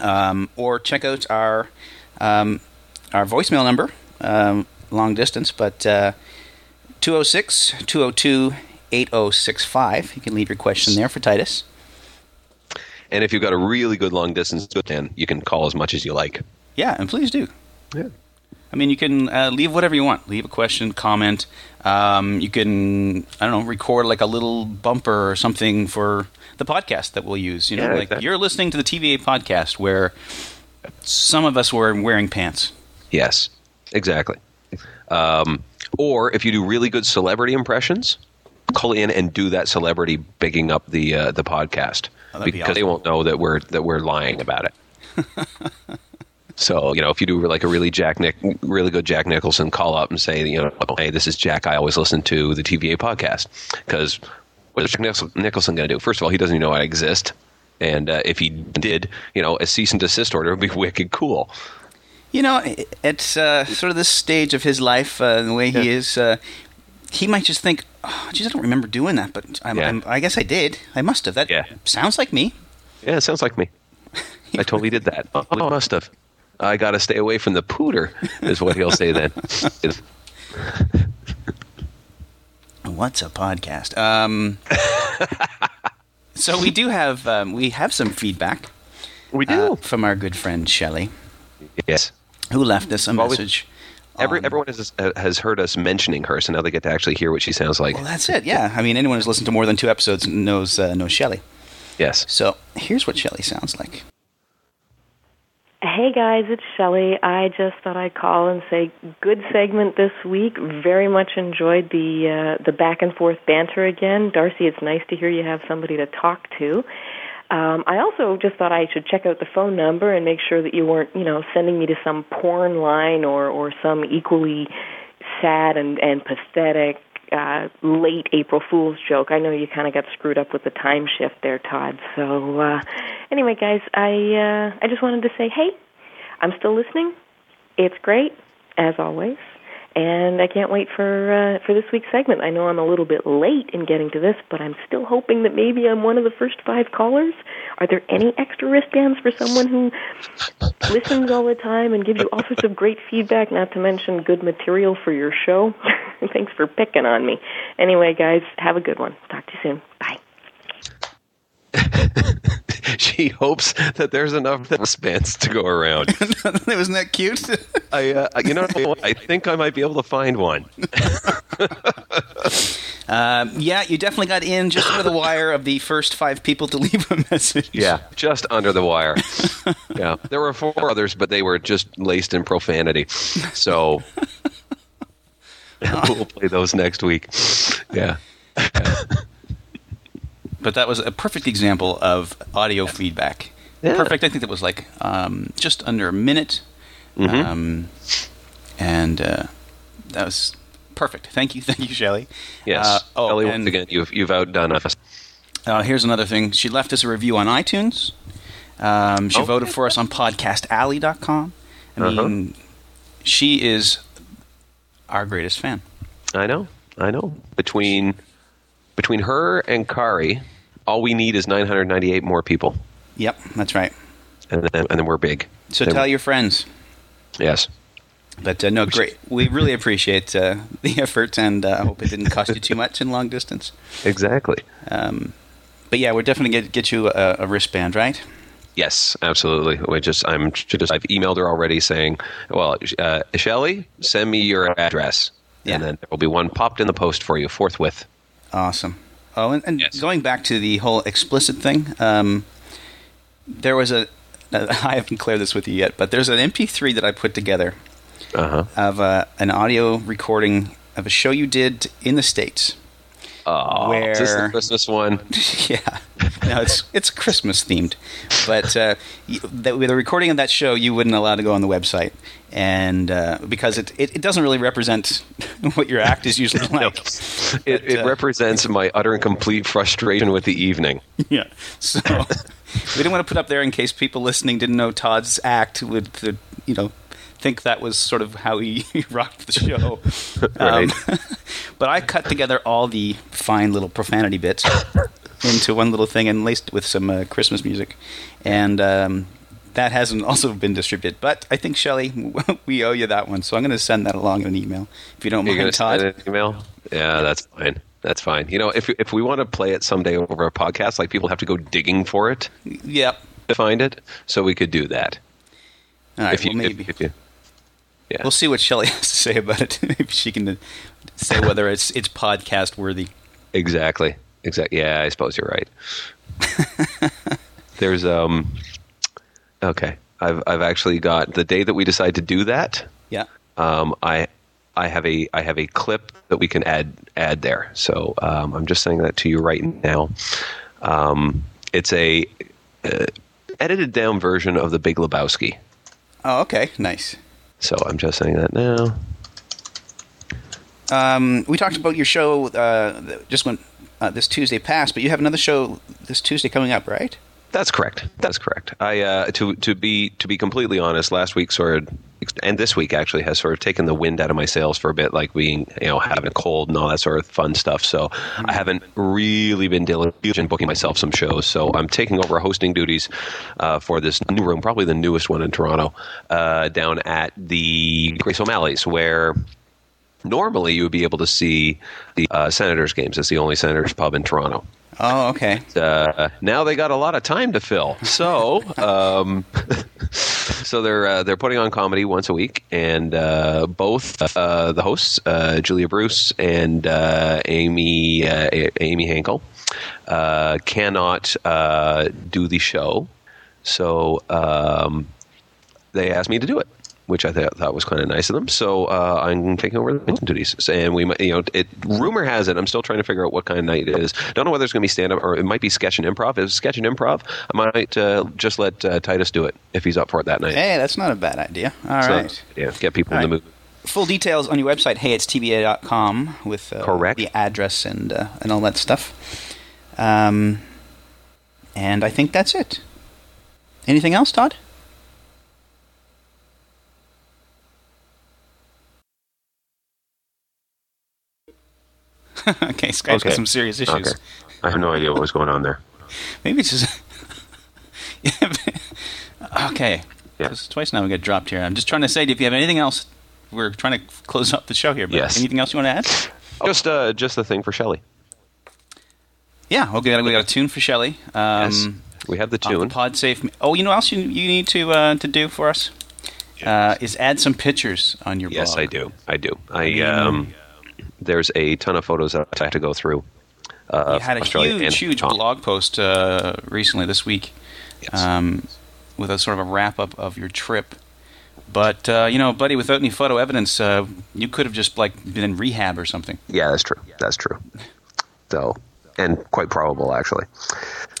Um, or check out our, um, our voicemail number, um, long distance, but uh, two oh six, two oh two, eight oh six five. You can leave your question there for Titus. And if you've got a really good long distance, then you can call as much as you like. Yeah, and please do. Yeah, I mean, you can uh, leave whatever you want. Leave a question, comment. Um, you can, I don't know, record like a little bumper or something for the podcast that we'll use. You know, yeah, like that. You're listening to the T V A podcast where some of us were wearing pants. Yes, exactly. Um, or if you do really good celebrity impressions, call in and do that celebrity bigging up the uh, the podcast. Oh, because be awesome. They won't know that we're that we're lying about it. So, you know, if you do like a really Jack Nick, really good Jack Nicholson, call up and say, you know, hey, this is Jack. I always listen to the T V A podcast. Because what is Jack Nicholson going to do? First of all, he doesn't even know I exist. And uh, if he did, you know, a cease and desist order would be wicked cool. You know, at uh, sort of this stage of his life, uh, the way yeah. he is, uh, he might just think, oh, geez, I don't remember doing that, but I'm, yeah. I'm, I guess I did. I must have. That yeah. sounds like me. Yeah, it sounds like me. I totally did that. Oh, I must have. I got to stay away from the pooter, is what he'll say then. What's a podcast? Um, so we do have um, we have some feedback. We do. Uh, from our good friend Shelley. Yes. Who left us a well, message. We- Every, everyone has, has heard us mentioning her, so now they get to actually hear what she sounds like. Well, that's it, yeah. I mean, anyone who's listened to more than two episodes knows uh, knows Shelley. Yes. So here's what Shelley sounds like. Hey, guys, it's Shelley. I just thought I'd call and say good segment this week. Very much enjoyed the uh, the back-and-forth banter again. Darcy, it's nice to hear you have somebody to talk to. Um, I also just thought I should check out the phone number and make sure that you weren't, you know, sending me to some porn line or, or some equally sad and, and pathetic uh, late April Fool's joke. I know you kind of got screwed up with the time shift there, Todd. So uh, anyway, guys, I uh, I just wanted to say, hey, I'm still listening. It's great, as always. And I can't wait for uh, for this week's segment. I know I'm a little bit late in getting to this, but I'm still hoping that maybe I'm one of the first five callers. Are there any extra wristbands for someone who listens all the time and gives you all sorts of great feedback, not to mention good material for your show? Thanks for picking on me. Anyway, guys, have a good one. Talk to you soon. Bye. She hopes that there's enough wristbands to go around. Wasn't that cute? I, uh, you know, I think I might be able to find one. Um, yeah, you definitely got in just under the wire of the first five people to leave a message. Yeah, just under the wire. Yeah, there were four others, but they were just laced in profanity. So we'll play those next week. Yeah. Yeah. But that was a perfect example of audio feedback. Yeah. Perfect. I think that was like um, just under a minute. Mm-hmm. Um, and uh, that was perfect. Thank you. Thank you, Shelley. Yes. Uh, oh, Shelley, once again, you've, you've outdone us. Uh, here's another thing. She left us a review on iTunes. Um, she oh. voted for us on podcast alley dot com. I mean, uh-huh. she is our greatest fan. I know. I know. Between, between her and Kari, all we need is nine hundred ninety-eight more people. Yep, that's right. And then, and then we're big. So then tell your friends. Yes. But uh, no, great. We really appreciate uh, the effort, and I uh, hope it didn't cost you too much in long distance. Exactly. Um, but yeah, we're definitely going to get you a, a wristband, right? Yes, absolutely. We just, I'm just, I've emailed her already saying, well, uh, Shelley, send me your address. Yeah. And then there will be one popped in the post for you forthwith. Awesome. Oh, and, and yes. Going back to the whole explicit thing, um, there was a, I haven't cleared this with you yet, but there's an M P three that I put together uh-huh. of a, an audio recording of a show you did in the States. Oh, where, is this the Christmas one? Yeah. No, it's it's Christmas themed. But uh, the, the recording of that show, you wouldn't allow to go on the website. And uh, because it, it, it doesn't really represent what your act is usually like. No. It, but, it uh, represents my utter and complete frustration with the evening. Yeah. So we didn't want to put up there in case people listening didn't know Todd's act would, would you know, think that was sort of how he rocked the show. Right. Um, but I cut together all the fine little profanity bits into one little thing and laced it with some uh, Christmas music. And um, that hasn't also been distributed. But I think, Shelley, we owe you that one. So I'm going to send that along in an email. If you don't You're mind, Todd. Send an email? Yeah, that's fine. That's fine. You know, if if we want to play it someday over a podcast, like people have to go digging for it yep. to find it, so we could do that. All right, if you, well, maybe. If, if you, yeah. We'll see what Shelley has to say about it. Maybe she can say whether it's it's podcast worthy. Exactly. Exactly. Yeah, I suppose you're right. There's um. Okay, I've I've actually got the day that we decide to do that. Yeah. Um. I. I have a I have a clip that we can add add there. So um, I'm just saying that to you right now. Um, it's a uh, edited down version of The Big Lebowski. Oh, okay, nice. So I'm just saying that now. Um, we talked about your show uh, that just went uh, this Tuesday past, but you have another show this Tuesday coming up, right? That's correct. That's correct. I uh, to to be to be completely honest, last week sort of, and this week actually has sort of taken the wind out of my sails for a bit, like being you know having a cold and all that sort of fun stuff. So I haven't really been diligent in booking myself some shows. So I'm taking over hosting duties uh, for this new room, probably the newest one in Toronto, uh, down at the Grace O'Malley's, where normally you would be able to see the uh, Senators games. It's the only Senators pub in Toronto. Oh, okay. Uh, now they got a lot of time to fill, so um, so they're uh, they're putting on comedy once a week, and uh, both uh, the hosts, uh, Julia Bruce and uh, Amy uh, a- Amy Hankel, uh, cannot uh, do the show, so um, they asked me to do it, which I th- thought was kind of nice of them. So uh, I'm taking over the duties. And we, you know, it, rumor has it, I'm still trying to figure out what kind of night it is. Don't know whether it's going to be stand-up or it might be sketch and improv. If it's sketch and improv, I might uh, just let uh, Titus do it if he's up for it that night. Hey, that's not a bad idea. All so, right. Yeah, get people All in right. the movie. Full details on your website, hey it's t v a dot com, with uh, Correct. the address and uh, and all that stuff. Um, and I think that's it. Anything else, Todd? Okay, Skype's okay. got some serious issues. Okay. I have no idea what was going on there. Maybe it's just... yeah, but... Okay. Yeah. Twice now we got dropped here. I'm just trying to say, if you have anything else, we're trying to close up the show here, but yes. anything else you want to add? Just uh, just the thing for Shelley. Yeah, okay, we got a tune for Shelley. Um, yes, we have the tune. The pod safe. Oh, you know what else you, you need to uh, to do for us? Yes. Uh, is add some pictures on your blog. Yes, I do. I do. I... um. there's a ton of photos that I had to go through. Uh, you had a Australia huge, huge Tom. blog post uh, recently this week yes. um, with a sort of a wrap-up of your trip. But, uh, you know, buddy, without any photo evidence, uh, you could have just, like, been in rehab or something. Yeah, that's true. That's true. So, and quite probable, actually.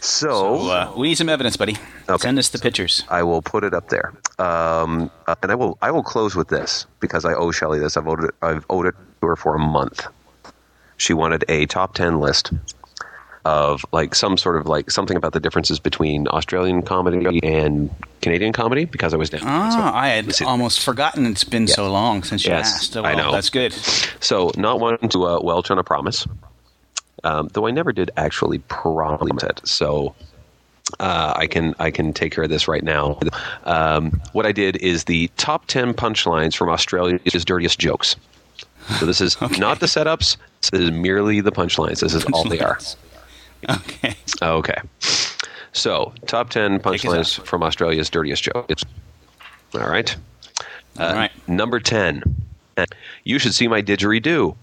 So, so uh, we need some evidence, buddy. Okay. Send us the pictures. I will put it up there. Um, uh, and I will I will close with this, because I owe Shelley this. I've owed it, I've owed it to her for a month. She wanted a top ten list of, like, some sort of, like, something about the differences between Australian comedy and Canadian comedy, because I was down. Oh, so, I had almost forgotten it's been yeah. so long since you yes, asked. Well, I know. That's good. So, not wanting to uh, welch on a promise, um, though I never did actually promise it. So, uh, I can I can take care of this right now. Um, what I did is the top ten punchlines from Australia's dirtiest jokes. So this is okay. not the setups. This is merely the punchlines. This is all they are. Okay. Okay. So, top ten punchlines from Australia's dirtiest jokes. All right. Uh, all right. Number ten. You should see my didgeridoo.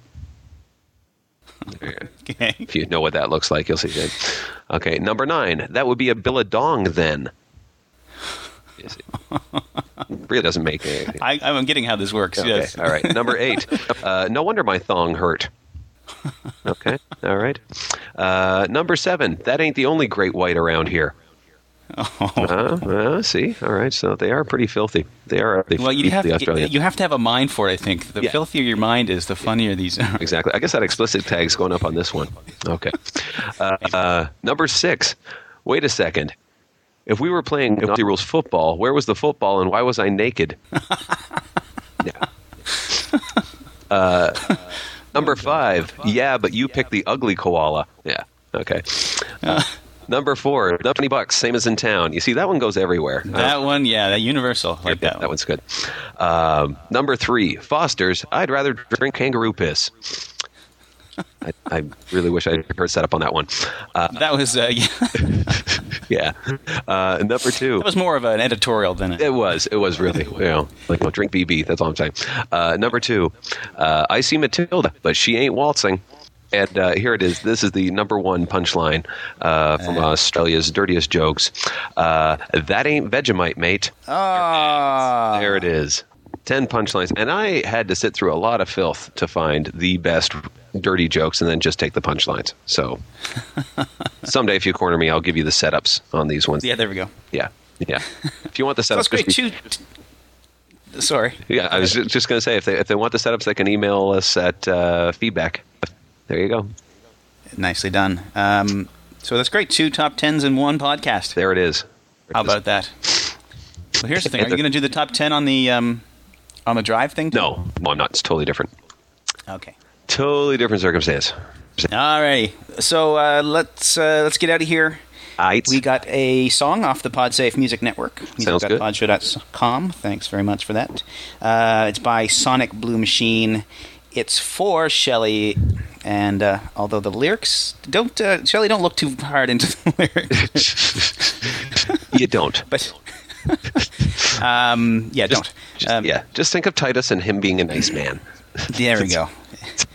Okay. If you know what that looks like, you'll see it. Okay. Number nine. That would be a billadong then. Really doesn't make anything. I, I'm getting how this works. Okay. Yes. All right. Number eight. Uh, no wonder my thong hurt. Okay. All right. Uh, number seven. That ain't the only great white around here. Oh. Uh, uh, see. All right. So they are pretty filthy. They are. Well, you have to, you have to have a mind for it. I think the yeah. filthier your mind is, the funnier yeah. these are. Exactly. I guess that explicit tag's going up on this one. Okay. Uh, uh, number six. Wait a second. If we were playing Naughty Rules football, where was the football and why was I naked? yeah. uh, number five, yeah, but you picked the ugly koala. Yeah, okay. Uh, number four, twenty bucks, same as in town. You see, that one goes everywhere. That uh, one, yeah, that universal. Like yeah, that, that one's good. Um, number three, Foster's, I'd rather drink kangaroo piss. I, I really wish I heard set up on that one. Uh, that was, uh, yeah. yeah. Uh, number two. That was more of an editorial than it. It was. It was really. You know, like, no, drink B B. That's all I'm saying. Uh, number two. Uh, I see Matilda, but she ain't waltzing. And uh, here it is. This is the number one punchline uh, from uh, Australia's dirtiest jokes. Uh, that ain't Vegemite, mate. Ah. There it is. Ten punchlines. And I had to sit through a lot of filth to find the best dirty jokes and then just take the punchlines. So someday if you corner me, I'll give you the setups on these ones. Yeah, there we go. Yeah. Yeah. If you want the setups. That's great. Two, two, sorry. Yeah, I was just going to say, if they if they want the setups, they can email us at uh, feedback. There you go. Nicely done. Um, so that's great. Two top tens in one podcast. There it is. How about that? Well, here's the thing. Are you going to do the top ten on the um, on the drive thing? Too? No. No, I'm not. It's totally different. Okay. Totally different circumstance. All right. So uh, let's uh, let's get out of here. Aight. We got a song off the PodSafe Music Network. Sounds good. podshow dot com. Thanks very much for that. Uh, it's by Sonic Blue Machine. It's for Shelley. And uh, although the lyrics don't... Uh, Shelley, don't look too hard into the lyrics. You don't. But... um, yeah, just, don't. Just, um, yeah, just think of Titus and him being a nice man. There we go.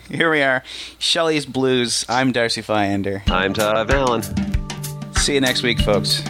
Here we are. Shelley's Blues. I'm Darcy Fiander. I'm Todd Van Allen. See you next week, folks.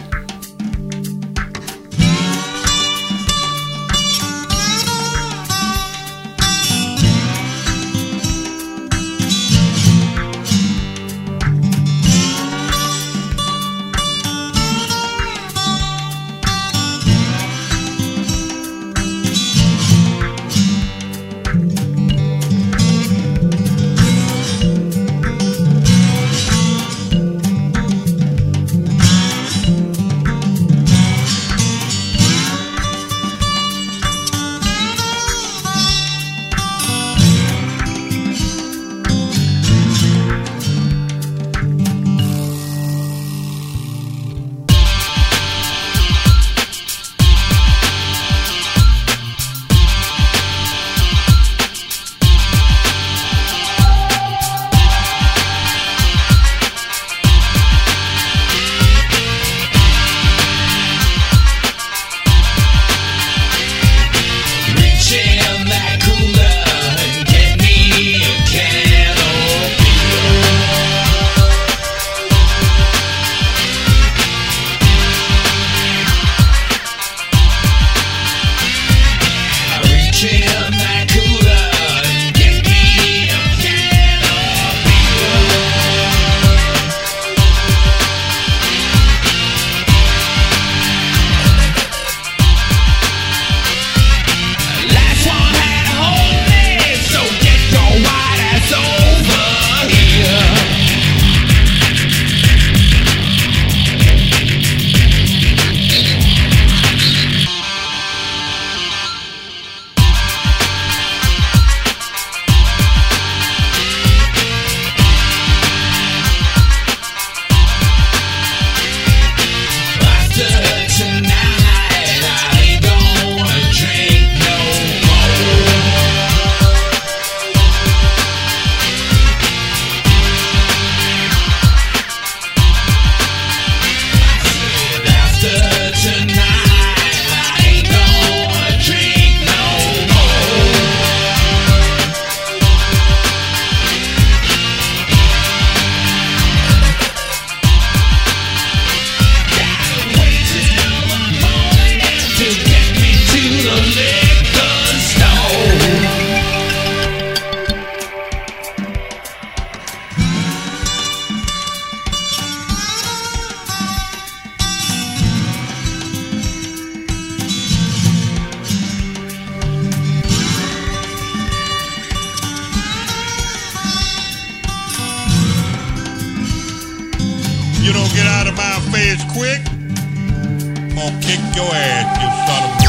you don't get out of my face quick, I'm gonna kick your ass, you son of a bitch.